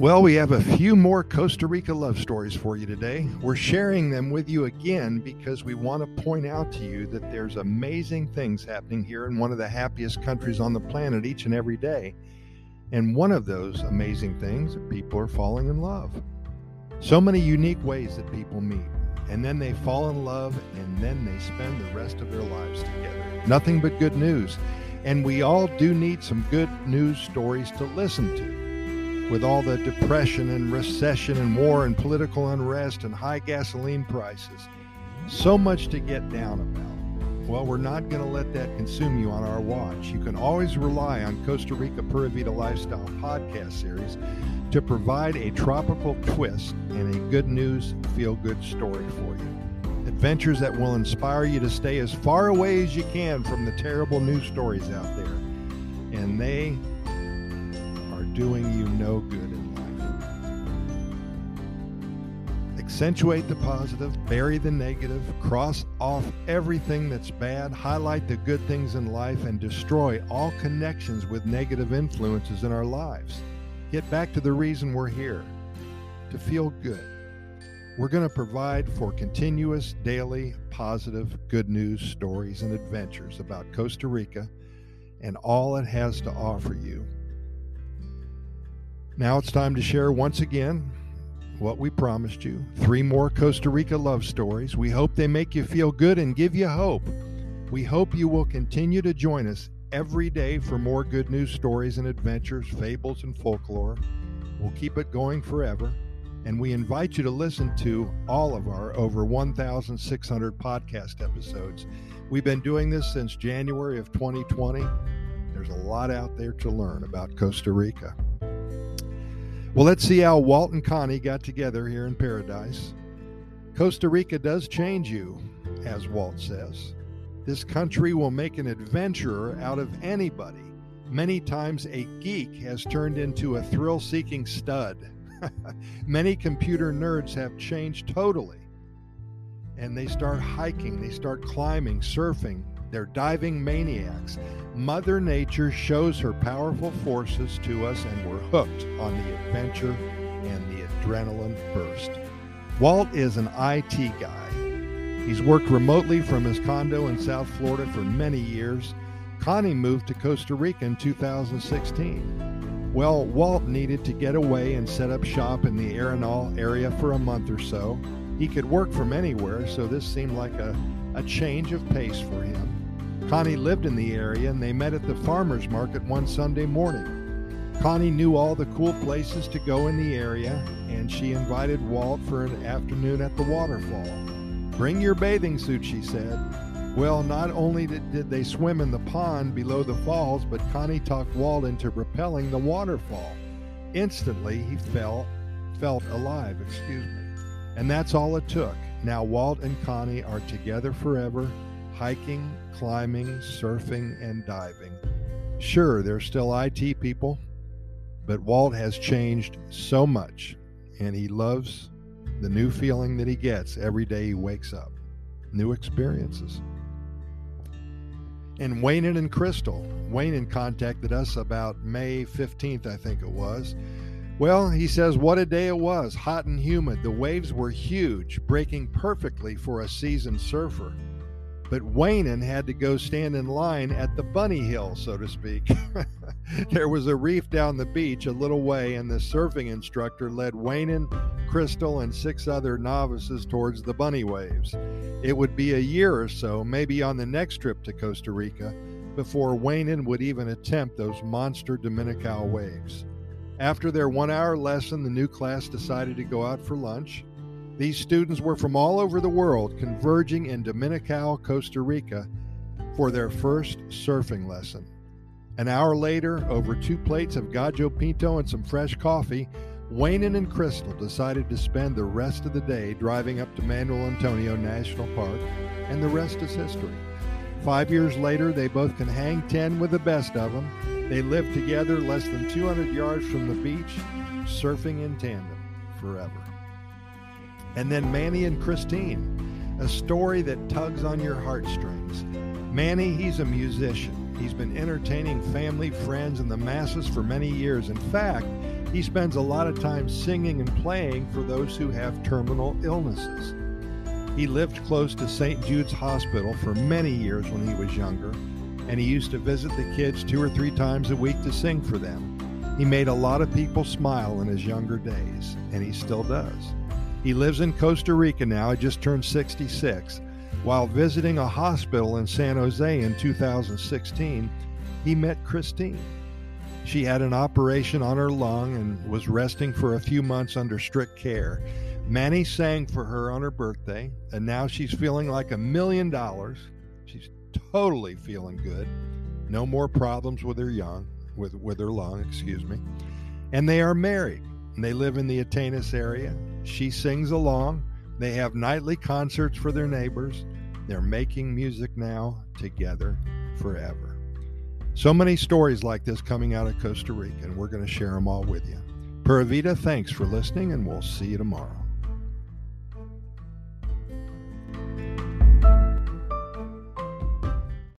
Well, we have a few more Costa Rica love stories for you today. We're sharing them with you again because we want to point out to you that there's amazing things happening here in one of the happiest countries on the planet each and every day. And one of those amazing things, people are falling in love. So many unique ways that people meet, and then they fall in love, and then they spend the rest of their lives together. Nothing but good news. And we all do need some good news stories to listen to. With all the depression and recession and war and political unrest and high gasoline prices, so much to get down about. Well, we're not going to let that consume you on our watch. You can always rely on Costa Rica Pura Vida Lifestyle podcast series to provide a tropical twist and a good news, feel-good story for you. Adventures that will inspire you to stay as far away as you can from the terrible news stories out there. And they doing you no good in life. Accentuate the positive, bury the negative, cross off everything that's bad, highlight the good things in life, and destroy all connections with negative influences in our lives. Get back to the reason we're here, to feel good. We're going to provide for continuous, daily, positive, good news stories and adventures about Costa Rica and all it has to offer you. Now it's time to share once again what we promised you. 3 more Costa Rica love stories. We hope they make you feel good and give you hope. We hope you will continue to join us every day for more good news stories and adventures, fables and folklore. We'll keep it going forever. And we invite you to listen to all of our over 1,600 podcast episodes. We've been doing this since January of 2020. There's a lot out there to learn about Costa Rica. Well, let's see how Walt and Connie got together here in paradise. Costa Rica does change you, as Walt says. This country will make an adventurer out of anybody. Many times a geek has turned into a thrill-seeking stud. Many computer nerds have changed totally. And they start hiking, they start climbing, surfing. They're diving maniacs. Mother Nature shows her powerful forces to us, and we're hooked on the adventure and the adrenaline burst. Walt is an IT guy. He's worked remotely from his condo in South Florida for many years. Connie moved to Costa Rica in 2016. Well, Walt needed to get away and set up shop in the Arenal area for a month or so. He could work from anywhere, so this seemed like a change of pace for him. Connie lived in the area, and they met at the farmer's market one Sunday morning. Connie knew all the cool places to go in the area, and she invited Walt for an afternoon at the waterfall. Bring your bathing suit, she said. Well, not only did they swim in the pond below the falls, but Connie talked Walt into rappelling the waterfall. Instantly, he felt alive, and that's all it took. Now Walt and Connie are together forever, hiking, climbing, surfing, and diving. Sure, they're still IT people, but Walt has changed so much, and he loves the new feeling that he gets every day he wakes up. New experiences. And Wayne and Crystal. Wayne contacted us about May 15th, I think it was. Well, he says, what a day it was, hot and humid. The waves were huge, breaking perfectly for a seasoned surfer. But Wayne had to go stand in line at the bunny hill, so to speak. There was a reef down the beach a little way, and the surfing instructor led Wayne, Crystal, and 6 other novices towards the bunny waves. It would be a year or so, maybe on the next trip to Costa Rica, before Wayne would even attempt those monster Dominical waves. After their 1-hour lesson, the new class decided to go out for lunch. These students were from all over the world, converging in Dominical, Costa Rica, for their first surfing lesson. An hour later, over 2 plates of gallo pinto and some fresh coffee, Wayne and Crystal decided to spend the rest of the day driving up to Manuel Antonio National Park, and the rest is history. 5 years later, they both can hang 10 with the best of them. They live together less than 200 yards from the beach, surfing in tandem forever. And then Manny and Christine, a story that tugs on your heartstrings. Manny, he's a musician. He's been entertaining family, friends, and the masses for many years. In fact, He spends a lot of time singing and playing for those who have terminal illnesses. He lived close to St. Jude's Hospital for many years when he was younger, and he used to visit the kids 2 or 3 times a week to sing for them. He made a lot of people smile in his younger days, and he still does. He lives in Costa Rica now. He just turned 66. While visiting a hospital in San Jose in 2016, he met Christine. She had an operation on her lung and was resting for a few months under strict care. Manny sang for her on her birthday, and now she's feeling like $1 million. She's totally feeling good. No more problems with her lung, and they are married, and they live in the Atenas area. She sings along. They have nightly concerts for their neighbors. They're making music now together forever. So many stories like this coming out of Costa Rica, and we're going to share them all with you. Pura Vida, thanks for listening, and we'll see you tomorrow.